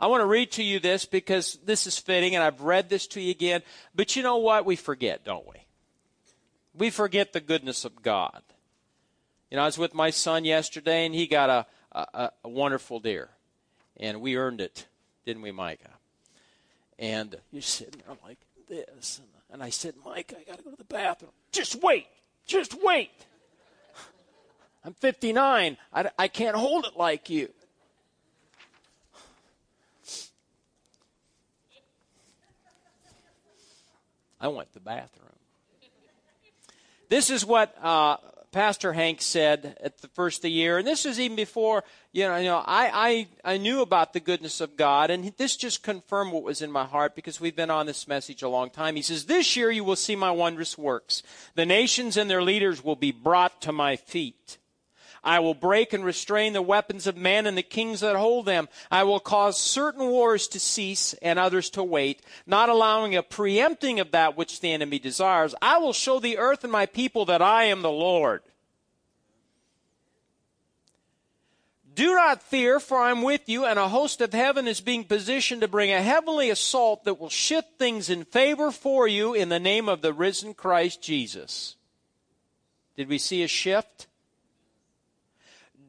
I want to read to you this because this is fitting, and I've read this to you again. But you know what? We forget, don't we? We forget the goodness of God. You know, I was with my son yesterday, and he got a wonderful deer. And we earned it, didn't we, Micah? And you're sitting there like this. And I said, Micah, I got to go to the bathroom. Just wait. Just wait. I'm 59. I can't hold it like you. I went to the bathroom. This is what Pastor Hank said at the first of the year, and this is even before, I knew about the goodness of God, and this just confirmed what was in my heart because we've been on this message a long time. He says, this year you will see my wondrous works. The nations and their leaders will be brought to my feet. I will break and restrain the weapons of man and the kings that hold them. I will cause certain wars to cease and others to wait, not allowing a preempting of that which the enemy desires. I will show the earth and my people that I am the Lord. Do not fear, for I am with you, and a host of heaven is being positioned to bring a heavenly assault that will shift things in favor for you in the name of the risen Christ Jesus. Did we see a shift?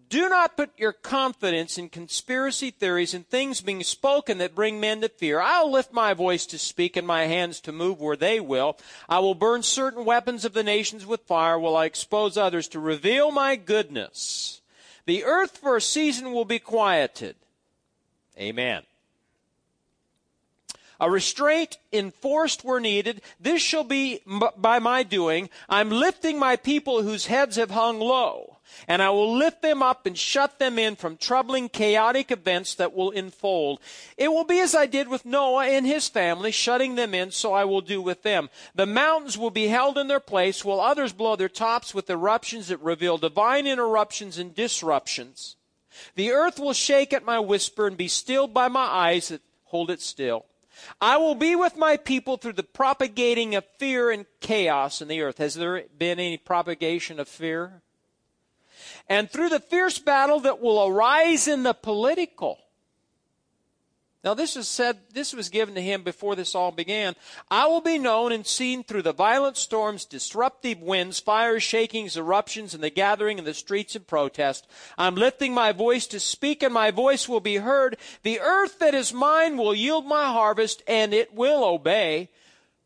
Do not put your confidence in conspiracy theories and things being spoken that bring men to fear. I'll lift my voice to speak and my hands to move where they will. I will burn certain weapons of the nations with fire while I expose others to reveal my goodness. The earth for a season will be quieted. Amen. A restraint enforced where needed. This shall be by my doing. I'm lifting my people whose heads have hung low. And I will lift them up and shut them in from troubling, chaotic events that will unfold. It will be as I did with Noah and his family, shutting them in, so I will do with them. The mountains will be held in their place, while others blow their tops with eruptions that reveal divine interruptions and disruptions. The earth will shake at my whisper and be stilled by my eyes that hold it still. I will be with my people through the propagating of fear and chaos in the earth. Has there been any propagation of fear? And through the fierce battle that will arise in the political. Now this was given to him before this all began. I will be known and seen through the violent storms, disruptive winds, fires, shakings, eruptions, and the gathering in the streets in protest. I'm lifting my voice to speak, and my voice will be heard. The earth that is mine will yield my harvest, and it will obey.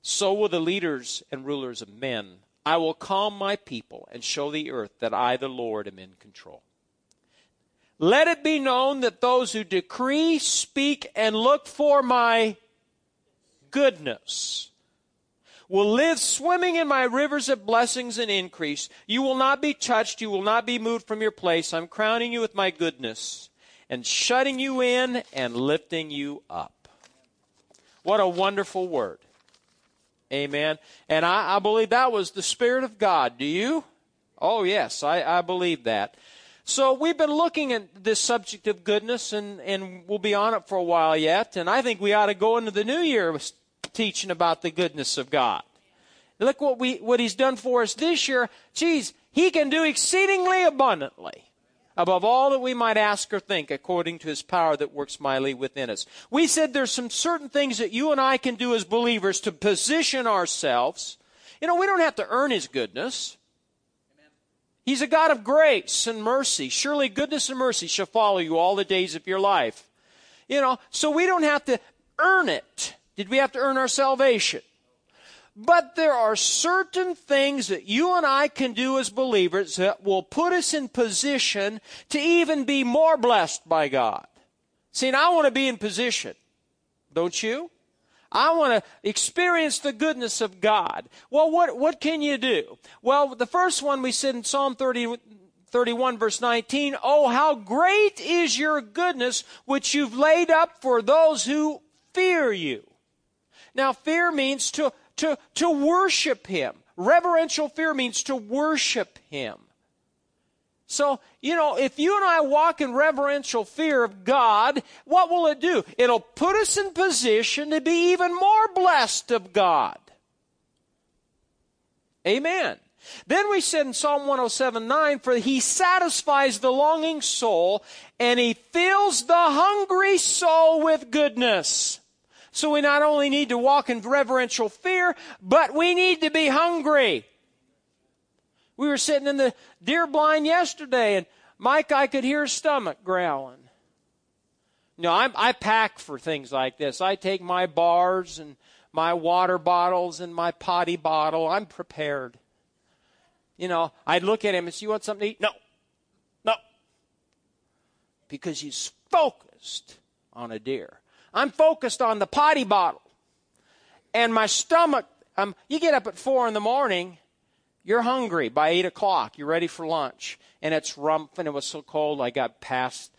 So will the leaders and rulers of men. I will calm my people and show the earth that I, the Lord, am in control. Let it be known that those who decree, speak, and look for my goodness will live swimming in my rivers of blessings and increase. You will not be touched. You will not be moved from your place. I'm crowning you with my goodness and shutting you in and lifting you up. What a wonderful word. Amen. And I believe that was the Spirit of God. Do you? Oh, yes, I believe that. So we've been looking at this subject of goodness, and we'll be on it for a while yet. And I think we ought to go into the new year teaching about the goodness of God. Look what he's done for us this year. Geez, he can do exceedingly abundantly above all that we might ask or think, according to his power that works mightily within us. We said there's some certain things that you and I can do as believers to position ourselves. You know, we don't have to earn his goodness. Amen. He's a God of grace and mercy. Surely goodness and mercy shall follow you all the days of your life. You know, so we don't have to earn it. Did we have to earn our salvation? But there are certain things that you and I can do as believers that will put us in position to even be more blessed by God. See, and I want to be in position, don't you? I want to experience the goodness of God. Well, what can you do? Well, the first one we said in Psalm 31, verse 19, oh, how great is your goodness, which you've laid up for those who fear you. Now, fear means to worship him. Reverential fear means to worship him. So, you know, if you and I walk in reverential fear of God, what will it do? It'll put us in position to be even more blessed of God. Amen. Then we said in Psalm 107:9, for he satisfies the longing soul, and he fills the hungry soul with goodness. So we not only need to walk in reverential fear, but we need to be hungry. We were sitting in the deer blind yesterday, and Mike, I could hear his stomach growling. No, I pack for things like this. I take my bars and my water bottles and my potty bottle. I'm prepared. You know, I'd look at him and say, you want something to eat? No. Because he's focused on a deer. I'm focused on the potty bottle. And my stomach, you get up at 4 in the morning, you're hungry by 8 o'clock. You're ready for lunch. And it's rumping. It was so cold I got past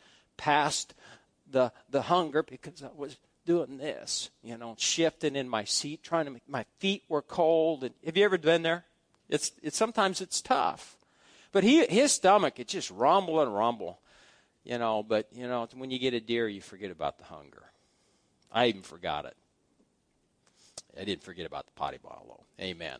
the hunger because I was doing this, you know, shifting in my seat, trying to make, my feet were cold. And, have you ever been there? It's sometimes it's tough, but his stomach, it just rumble, you know. But you know, when you get a deer, you forget about the hunger. I even forgot it. I didn't forget about the potty bottle, though. Amen.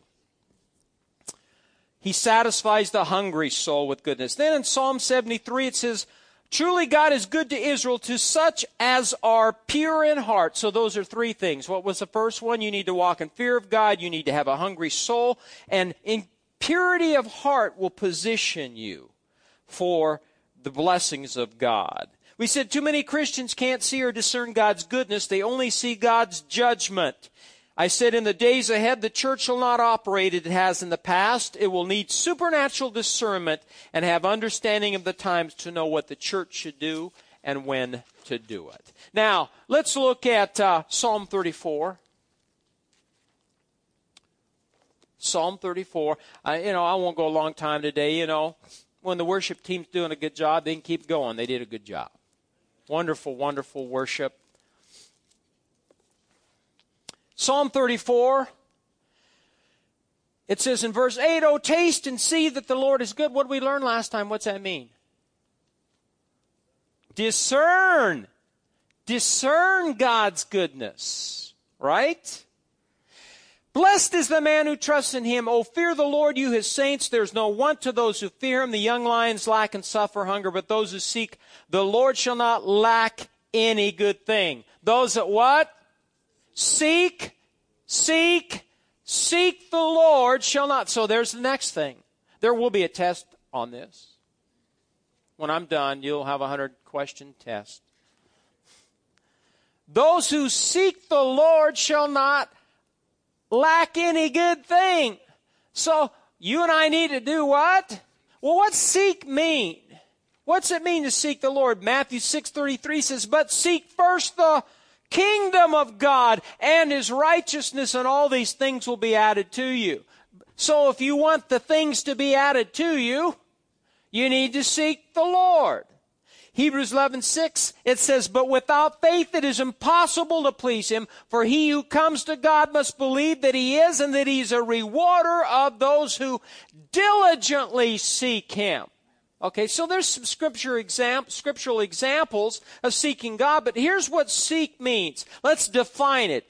He satisfies the hungry soul with goodness. Then in Psalm 73, it says, "Truly God is good to Israel, to such as are pure in heart." So those are three things. What was the first one? You need to walk in fear of God. You need to have a hungry soul. And in purity of heart will position you for the blessings of God. We said too many Christians can't see or discern God's goodness. They only see God's judgment. I said in the days ahead, the church shall not operate as it has in the past. It will need supernatural discernment and have understanding of the times to know what the church should do and when to do it. Now, let's look at Psalm 34. Psalm 34. I won't go a long time today. You know, when the worship team's doing a good job, they can keep going. They did a good job. Wonderful, wonderful worship. Psalm 34, it says in verse 8, "Oh, taste and see that the Lord is good." What did we learn last time? What's that mean? Discern. Discern God's goodness, right? "Blessed is the man who trusts in him. Oh, fear the Lord, you his saints. There's no want to those who fear him. The young lions lack and suffer hunger, but those who seek the Lord shall not lack any good thing." Those that what? Seek the Lord shall not. So there's the next thing. There will be a test on this. When I'm done, you'll have a 100-question test. Those who seek the Lord shall not lack any good thing. So you and I need to do what? Well, what's seek mean? What's it mean to seek the Lord? Matthew 6:33 says, "But seek first the kingdom of God and his righteousness, and all these things will be added to you." So if you want the things to be added to you, you need to seek the Lord. Hebrews 11:6, it says, "But without faith it is impossible to please him, for he who comes to God must believe that he is, and that he is a rewarder of those who diligently seek him." Okay, so there's some scriptural examples of seeking God, but here's what seek means. Let's define it.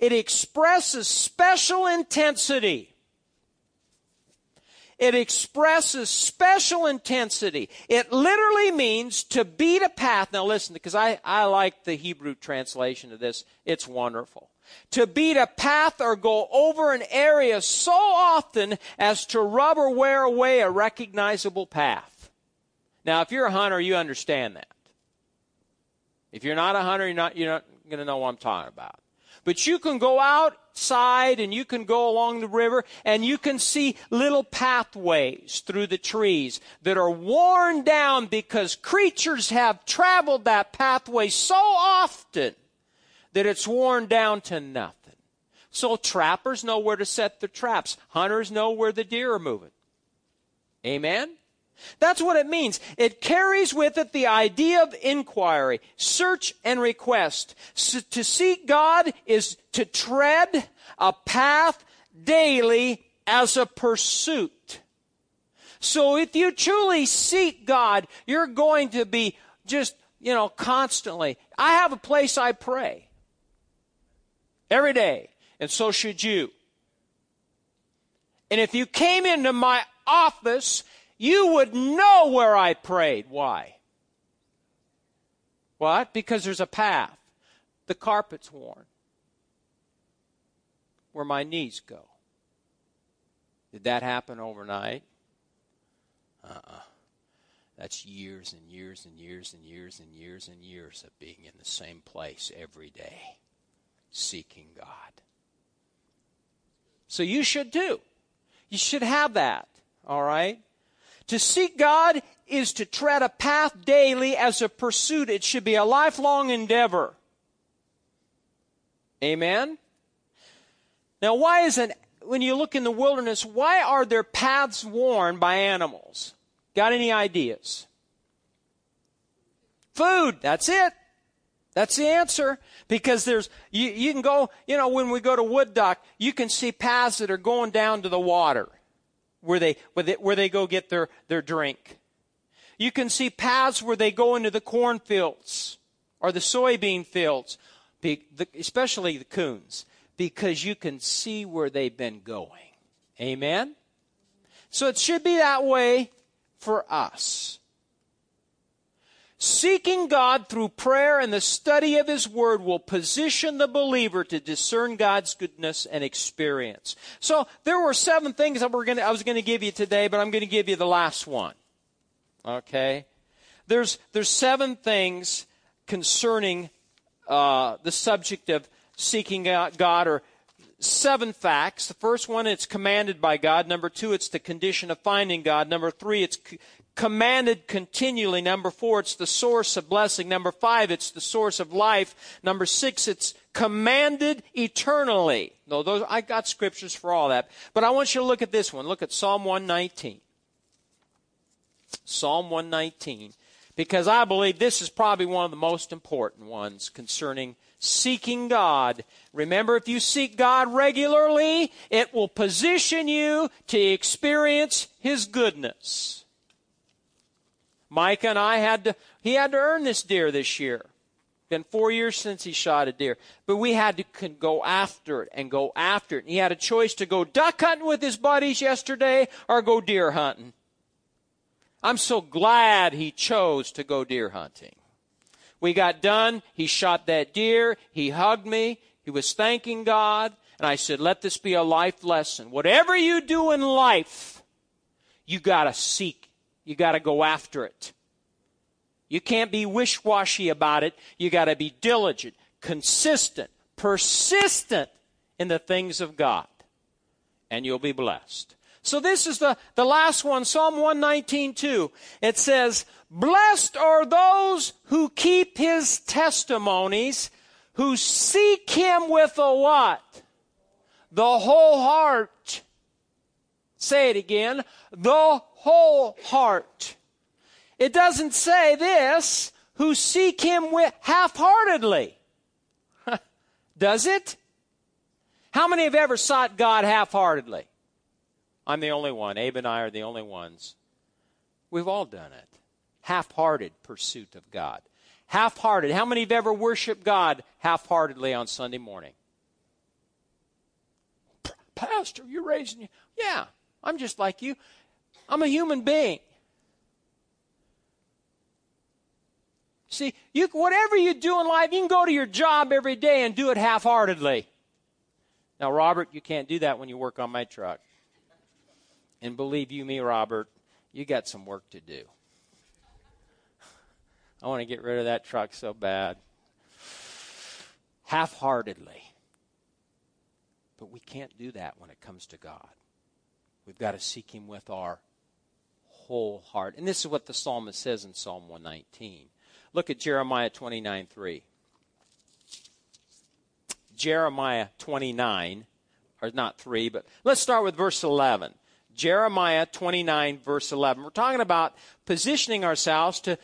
It expresses special intensity. It literally means to beat a path. Now listen, because I like the Hebrew translation of this. It's wonderful. To beat a path or go over an area so often as to rub or wear away a recognizable path. Now, if you're a hunter, you understand that. If you're not a hunter, you're not going to know what I'm talking about. But you can go outside and you can go along the river and you can see little pathways through the trees that are worn down because creatures have traveled that pathway so often that it's worn down to nothing. So trappers know where to set their traps. Hunters know where the deer are moving. Amen? That's what it means. It carries with it the idea of inquiry, search, and request. So to seek God is to tread a path daily as a pursuit. So if you truly seek God, you're going to be just, you know, constantly. I have a place I pray every day, and so should you. And if you came into my office, you would know where I prayed. Why? What? Because there's a path. The carpet's worn where my knees go. Did that happen overnight? That's years and years and years and years and years and years of being in the same place every day, seeking God. So you should too. You should have that, all right? To seek God is to tread a path daily as a pursuit. It should be a lifelong endeavor. Amen? Now, why isn't, when you look in the wilderness, why are there paths worn by animals? Got any ideas? Food, that's it. That's the answer. Because there's, you can go, you know, when we go to Wood Duck, you can see paths that are going down to the water where they go get their drink. You can see paths where they go into the cornfields or the soybean fields, especially the coons, because you can see where they've been going. Amen? So it should be that way for us. Seeking God through prayer and the study of His Word will position the believer to discern God's goodness and experience. So there were 7 things that I was going to give you today, but I'm going to give you the last one. Okay? There's 7 things concerning the subject of seeking out God, or 7 facts. The first one, it's commanded by God. Number 2, it's the condition of finding God. Number 3, it's commanded continually. Number 4, it's the source of blessing. Number 5, it's the source of life. Number 6, it's commanded eternally. No, those I got scriptures for all that. But I want you to look at this one. Look at Psalm 119. Psalm 119. Because I believe this is probably one of the most important ones concerning seeking God. Remember, if you seek God regularly, it will position you to experience His goodness. Micah and I he had to earn this deer this year. Been 4 years since he shot a deer. But we had to go after it and go after it. And he had a choice to go duck hunting with his buddies yesterday or go deer hunting. I'm so glad he chose to go deer hunting. We got done. He shot that deer. He hugged me. He was thanking God. And I said, let this be a life lesson. Whatever you do in life, you got to seek. You got to go after it. You can't be wishy-washy about it. You got to be diligent, consistent, persistent in the things of God. And you'll be blessed. So this is the last one, Psalm 119:2. It says, blessed are those who keep His testimonies, who seek Him with a what? The whole heart. Say it again. The whole heart. It doesn't say this, who seek Him with half-heartedly. Does it? How many have ever sought God half-heartedly? I'm the only one. Abe and I are the only ones. We've all done it. Half-hearted pursuit of God. Half-hearted. How many have ever worshiped God half-heartedly on Sunday morning? Pastor, you're raising you. Yeah, I'm just like you. I'm a human being. See, whatever you do in life, you can go to your job every day and do it half-heartedly. Now, Robert, you can't do that when you work on my truck. And believe you me, Robert, you got some work to do. I want to get rid of that truck so bad. Half-heartedly. But we can't do that when it comes to God. We've got to seek Him with our whole heart. And this is what the psalmist says in Psalm 119. Look at Jeremiah 29:3. Jeremiah 29, or not 3, but let's start with verse 11. Jeremiah 29, verse 11. We're talking about positioning ourselves to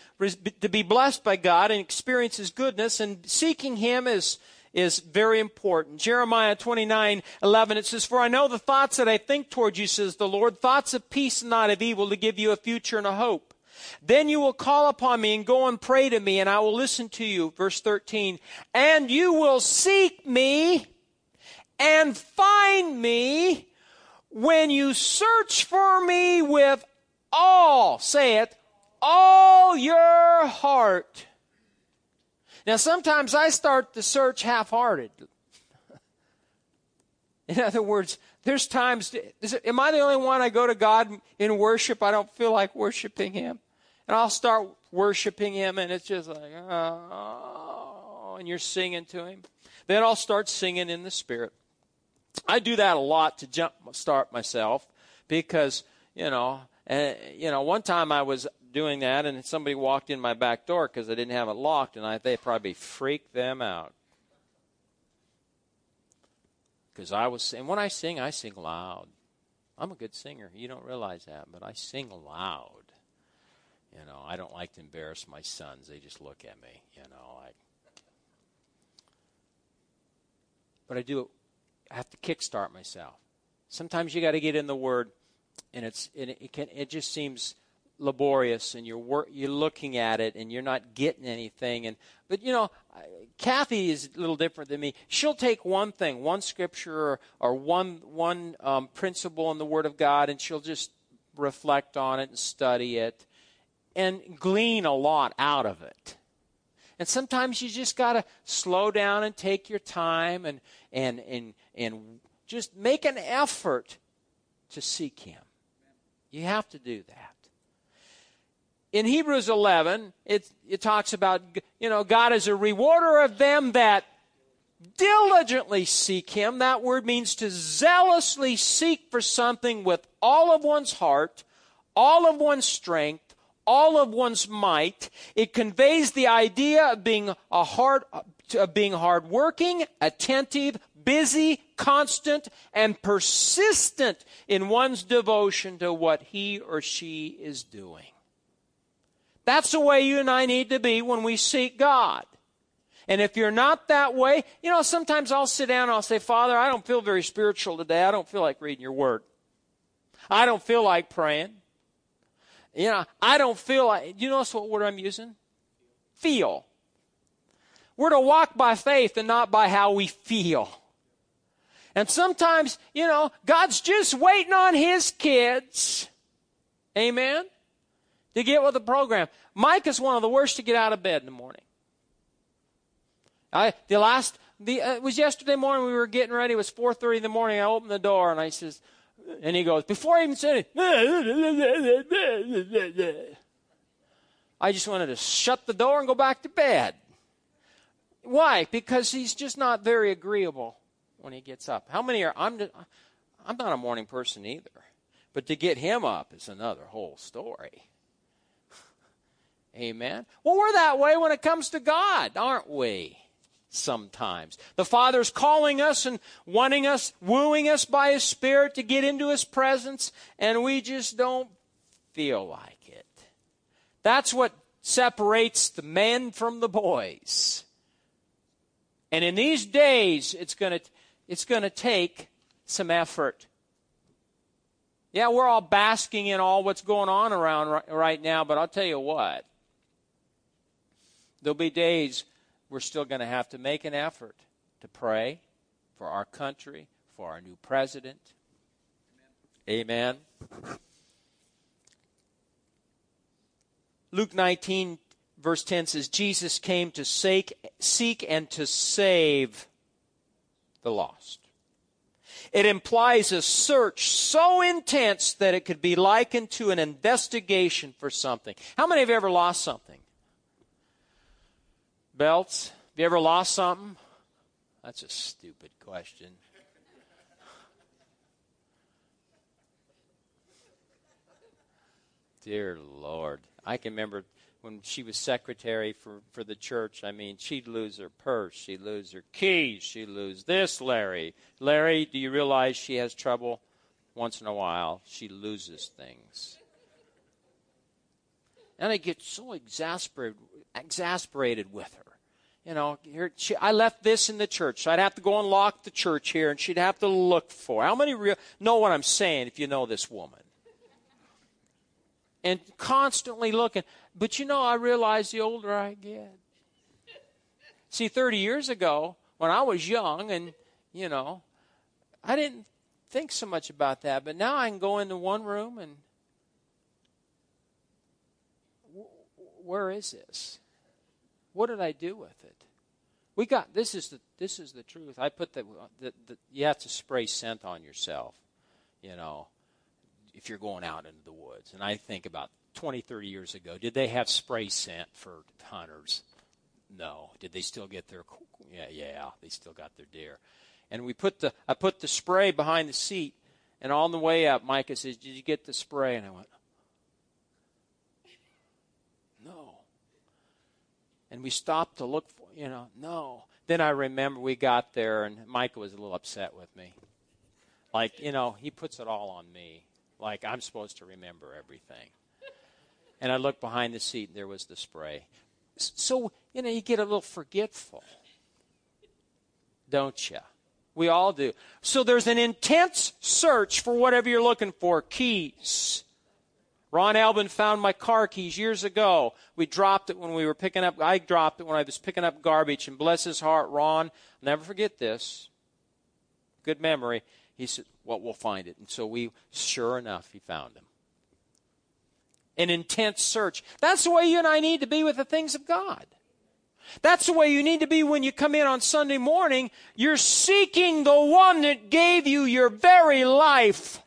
be blessed by God and experience His goodness, and seeking Him is very important. Jeremiah 29, 11, it says, for I know the thoughts that I think toward you, says the Lord, thoughts of peace and not of evil, to give you a future and a hope. Then you will call upon me and go and pray to me, and I will listen to you. Verse 13, and you will seek me and find me When you search for me with all, say it, all your heart. Now, sometimes I start the search half-hearted. In other words, there's times, am I the only one? I go to God in worship, I don't feel like worshiping him. And I'll start worshiping him, and it's just like, oh, and you're singing to him. Then I'll start singing in the Spirit. I do that a lot to start myself because, one time I was doing that, and somebody walked in my back door because I didn't have it locked, and they probably freaked them out. Because when I sing loud. I'm a good singer. You don't realize that, but I sing loud. I don't like to embarrass my sons. They just look at me, But I do it. I have to kickstart myself. Sometimes you got to get in the Word, and it just seems laborious, and you're looking at it, and you're not getting anything. But Kathy is a little different than me. She'll take one thing, one scripture, or one principle in the Word of God, and she'll just reflect on it and study it, and glean a lot out of it. And sometimes you just got to slow down and take your time and just make an effort to seek him. You have to do that. In Hebrews 11, it talks about, God is a rewarder of them that diligently seek him. That word means to zealously seek for something with all of one's heart, all of one's strength, all of one's might. It conveys the idea of being hardworking, attentive, busy, constant, and persistent in one's devotion to what he or she is doing. That's the way you and I need to be when we seek God. And if you're not that way, sometimes I'll sit down and I'll say, Father, I don't feel very spiritual today. I don't feel like reading your word. I don't feel like praying. I don't feel like, you notice what word I'm using? Feel. We're to walk by faith and not by how we feel. And sometimes, God's just waiting on his kids, amen, to get with the program. Mike is one of the worst to get out of bed in the morning. It was yesterday morning we were getting ready. It was 4:30 in the morning. I opened the door and I says, and he goes, before I even said it, I just wanted to shut the door and go back to bed. Why? Because he's just not very agreeable when he gets up. How many are, I'm not a morning person either, but to get him up is another whole story. Amen. Well, we're that way when it comes to God, aren't we? Sometimes the Father's calling us and wanting us, wooing us by his Spirit to get into his presence, and we just don't feel like it. That's what separates the men from the boys. And in these days, it's going to take some effort. Yeah, we're all basking in all what's going on around right now, but I'll tell you what, there'll be days we're still going to have to make an effort to pray for our country, for our new president. Amen. Amen. Luke 19, verse 10 says, Jesus came to seek and to save the lost. It implies a search so intense that it could be likened to an investigation for something. How many have ever lost something? Belts? Have you ever lost something? That's a stupid question. Dear Lord. I can remember when she was secretary for the church. I mean, she'd lose her purse. She'd lose her keys. She'd lose this, Larry. Larry, do you realize she has trouble? Once in a while, she loses things. And I get so exasperated with her. I left this in the church, so I'd have to go unlock the church here, and she'd have to look for it. How many know what I'm saying if you know this woman? And constantly looking. But I realize the older I get. See, 30 years ago, when I was young, and, I didn't think so much about that, but now I can go into one room and where is this? What did I do with it? We got this is the truth. I put the you have to spray scent on yourself, you know, if you're going out into the woods. And I think about 20, 30 years ago, did they have spray scent for hunters? No. Did they still get their? Yeah, they still got their deer. And I put the spray behind the seat, and on the way up, Micah says, "Did you get the spray?" And I went, "No." And we stopped to look for, no. Then I remember we got there, and Micah was a little upset with me. Like, he puts it all on me. Like, I'm supposed to remember everything. And I looked behind the seat, and there was the spray. So, you get a little forgetful, don't you? We all do. So there's an intense search for whatever you're looking for, keys. Ron Albin found my car keys years ago. I dropped it when I was picking up garbage. And bless his heart, Ron, I'll never forget this. Good memory. He said, well, we'll find it. And so sure enough, he found them. An intense search. That's the way you and I need to be with the things of God. That's the way you need to be when you come in on Sunday morning. You're seeking the one that gave you your very life.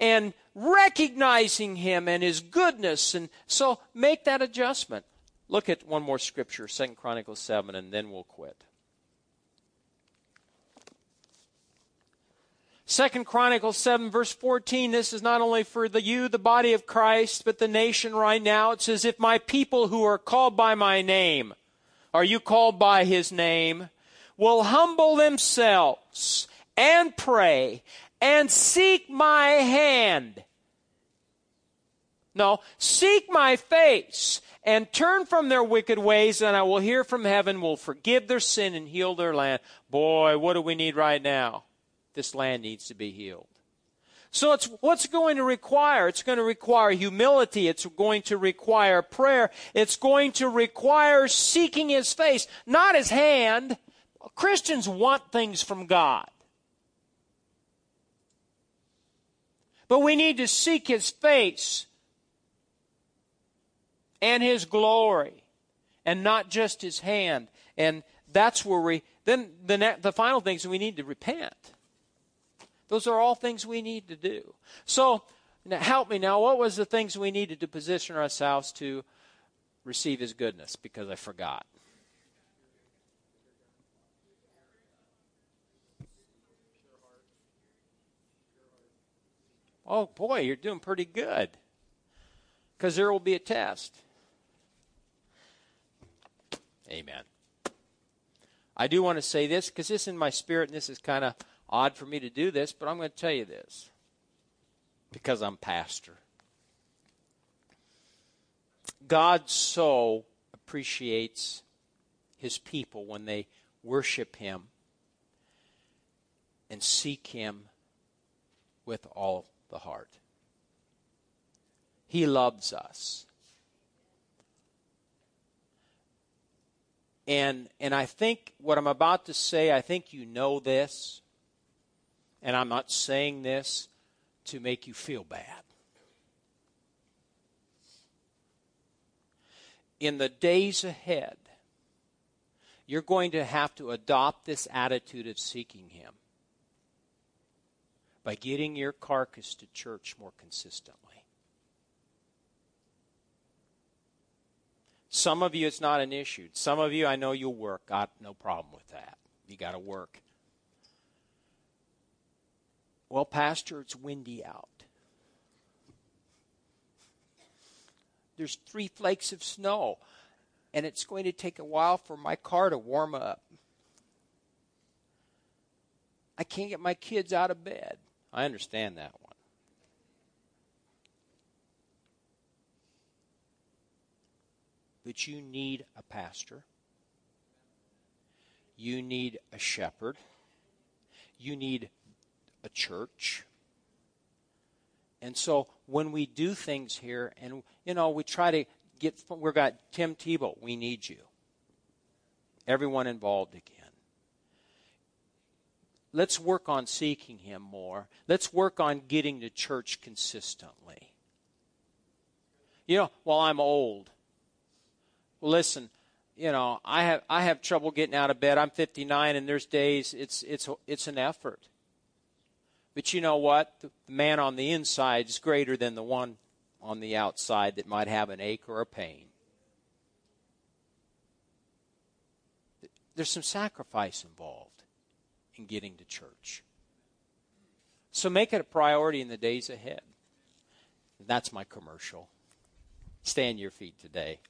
And recognizing him and his goodness. And so make that adjustment. Look at one more scripture, Second Chronicles 7, and then we'll quit. Second Chronicles 7, verse 14, this is not only for the body of Christ, but the nation right now. It says, if my people who are called by my name, are you called by his name, will humble themselves and pray and seek my hand. No, seek my face and turn from their wicked ways, and I will hear from heaven, will forgive their sin and heal their land. Boy, what do we need right now? This land needs to be healed. So it's what's going to require? It's going to require humility. It's going to require prayer. It's going to require seeking his face, not his hand. Christians want things from God. But we need to seek his face and his glory and not just his hand. And that's where the final thing is we need to repent. Those are all things we need to do. So now help me now. What was the things we needed to position ourselves to receive his goodness? Because I forgot. Oh, boy, you're doing pretty good, because there will be a test. Amen. I do want to say this, because this is in my spirit, and this is kind of odd for me to do this, but I'm going to tell you this, because I'm pastor. God so appreciates his people when they worship him and seek him with all of the heart. He loves us. And I think what I'm about to say, I think you know this, and I'm not saying this to make you feel bad. In the days ahead, you're going to have to adopt this attitude of seeking him by getting your carcass to church more consistently. Some of you, it's not an issue. Some of you, I know you'll work. Got no problem with that. You got to work. Well, Pastor, it's windy out. There's 3 flakes of snow, and it's going to take a while for my car to warm up. I can't get my kids out of bed. I understand that one. But you need a pastor. You need a shepherd. You need a church. And so when we do things here, and, we try to we've got Tim Tebow, we need you. Everyone involved again. Let's work on seeking Him more. Let's work on getting to church consistently. You know, well, I'm old. Well, listen, you know, I have trouble getting out of bed. I'm 59, and there's days it's an effort. But you know what? The man on the inside is greater than the one on the outside that might have an ache or a pain. There's some sacrifice involved in getting to church. So make it a priority in the days ahead. That's my commercial. Stand your feet today.